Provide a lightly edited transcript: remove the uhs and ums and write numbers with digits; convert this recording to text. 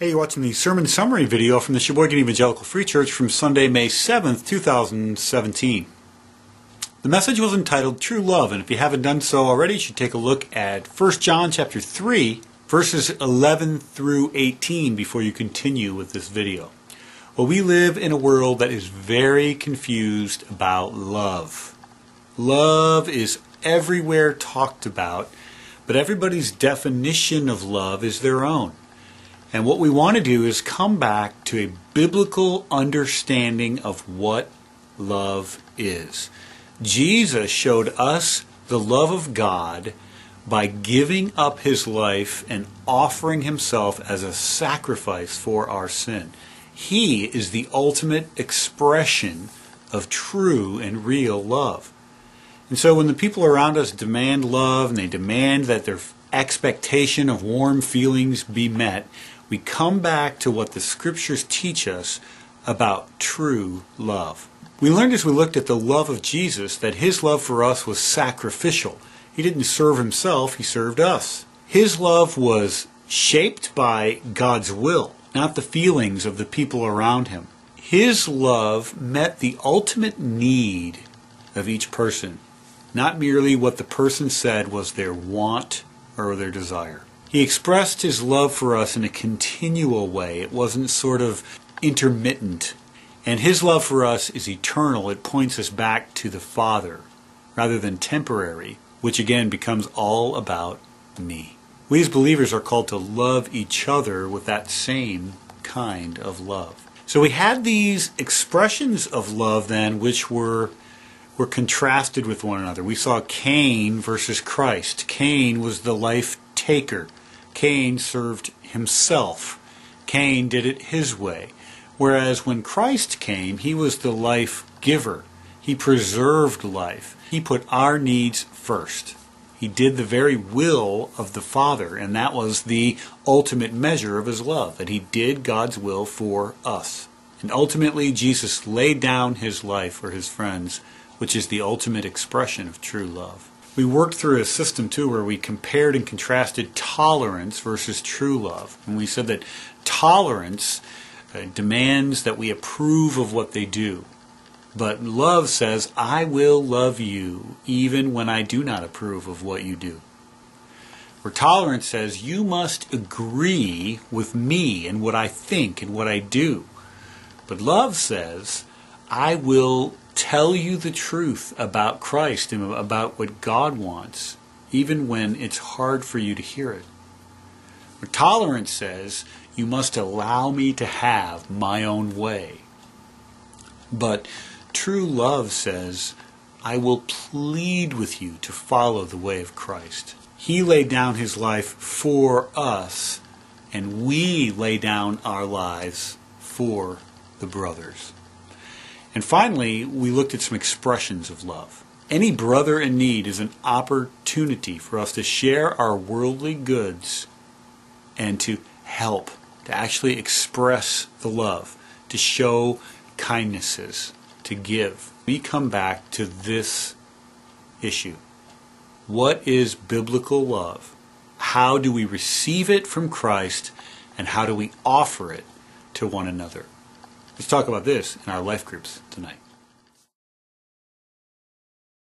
Hey, you're watching the sermon summary video from the Sheboygan Evangelical Free Church from Sunday, May 7th, 2017. The message was entitled True Love, and if you haven't done so already, you should take a look at 1 John chapter 3, verses 11 through 18 before you continue with this video. Well, we live in a world that is very confused about love. Love is everywhere talked about, but everybody's definition of love is their own. And what we want to do is come back to a biblical understanding of what love is. Jesus showed us the love of God by giving up his life and offering himself as a sacrifice for our sin. He is the ultimate expression of true and real love. And so when the people around us demand love and they demand that their expectation of warm feelings be met, we come back to what the scriptures teach us about true love. We learned as we looked at the love of Jesus that his love for us was sacrificial. He didn't serve himself, he served us. His love was shaped by God's will, not the feelings of the people around him. His love met the ultimate need of each person, not merely what the person said was their want or their desire. He expressed his love for us in a continual way. It wasn't sort of intermittent. And his love for us is eternal. It points us back to the Father rather than temporary, which again becomes all about me. We as believers are called to love each other with that same kind of love. So we had these expressions of love then which were contrasted with one another. We saw Cain versus Christ. Cain was the life taker. Cain served himself. Cain did it his way. Whereas when Christ came, he was the life giver. He preserved life. He put our needs first. He did the very will of the Father, and that was the ultimate measure of his love, that he did God's will for us. And ultimately, Jesus laid down his life for his friends, which is the ultimate expression of true love. We worked through a system, too, where we compared and contrasted tolerance versus true love. And we said that tolerance demands that we approve of what they do. But love says, I will love you even when I do not approve of what you do. Where tolerance says, you must agree with me and what I think and what I do. But love says, I will tell you the truth about Christ and about what God wants, even when it's hard for you to hear it. But tolerance says, you must allow me to have my own way. But true love says, I will plead with you to follow the way of Christ. He laid down his life for us, and we lay down our lives for the brothers. And finally, we looked at some expressions of love. Any brother in need is an opportunity for us to share our worldly goods and to help, to actually express the love, to show kindnesses, to give. We come back to this issue. What is biblical love? How do we receive it from Christ, and how do we offer it to one another? Let's talk about this in our life groups tonight.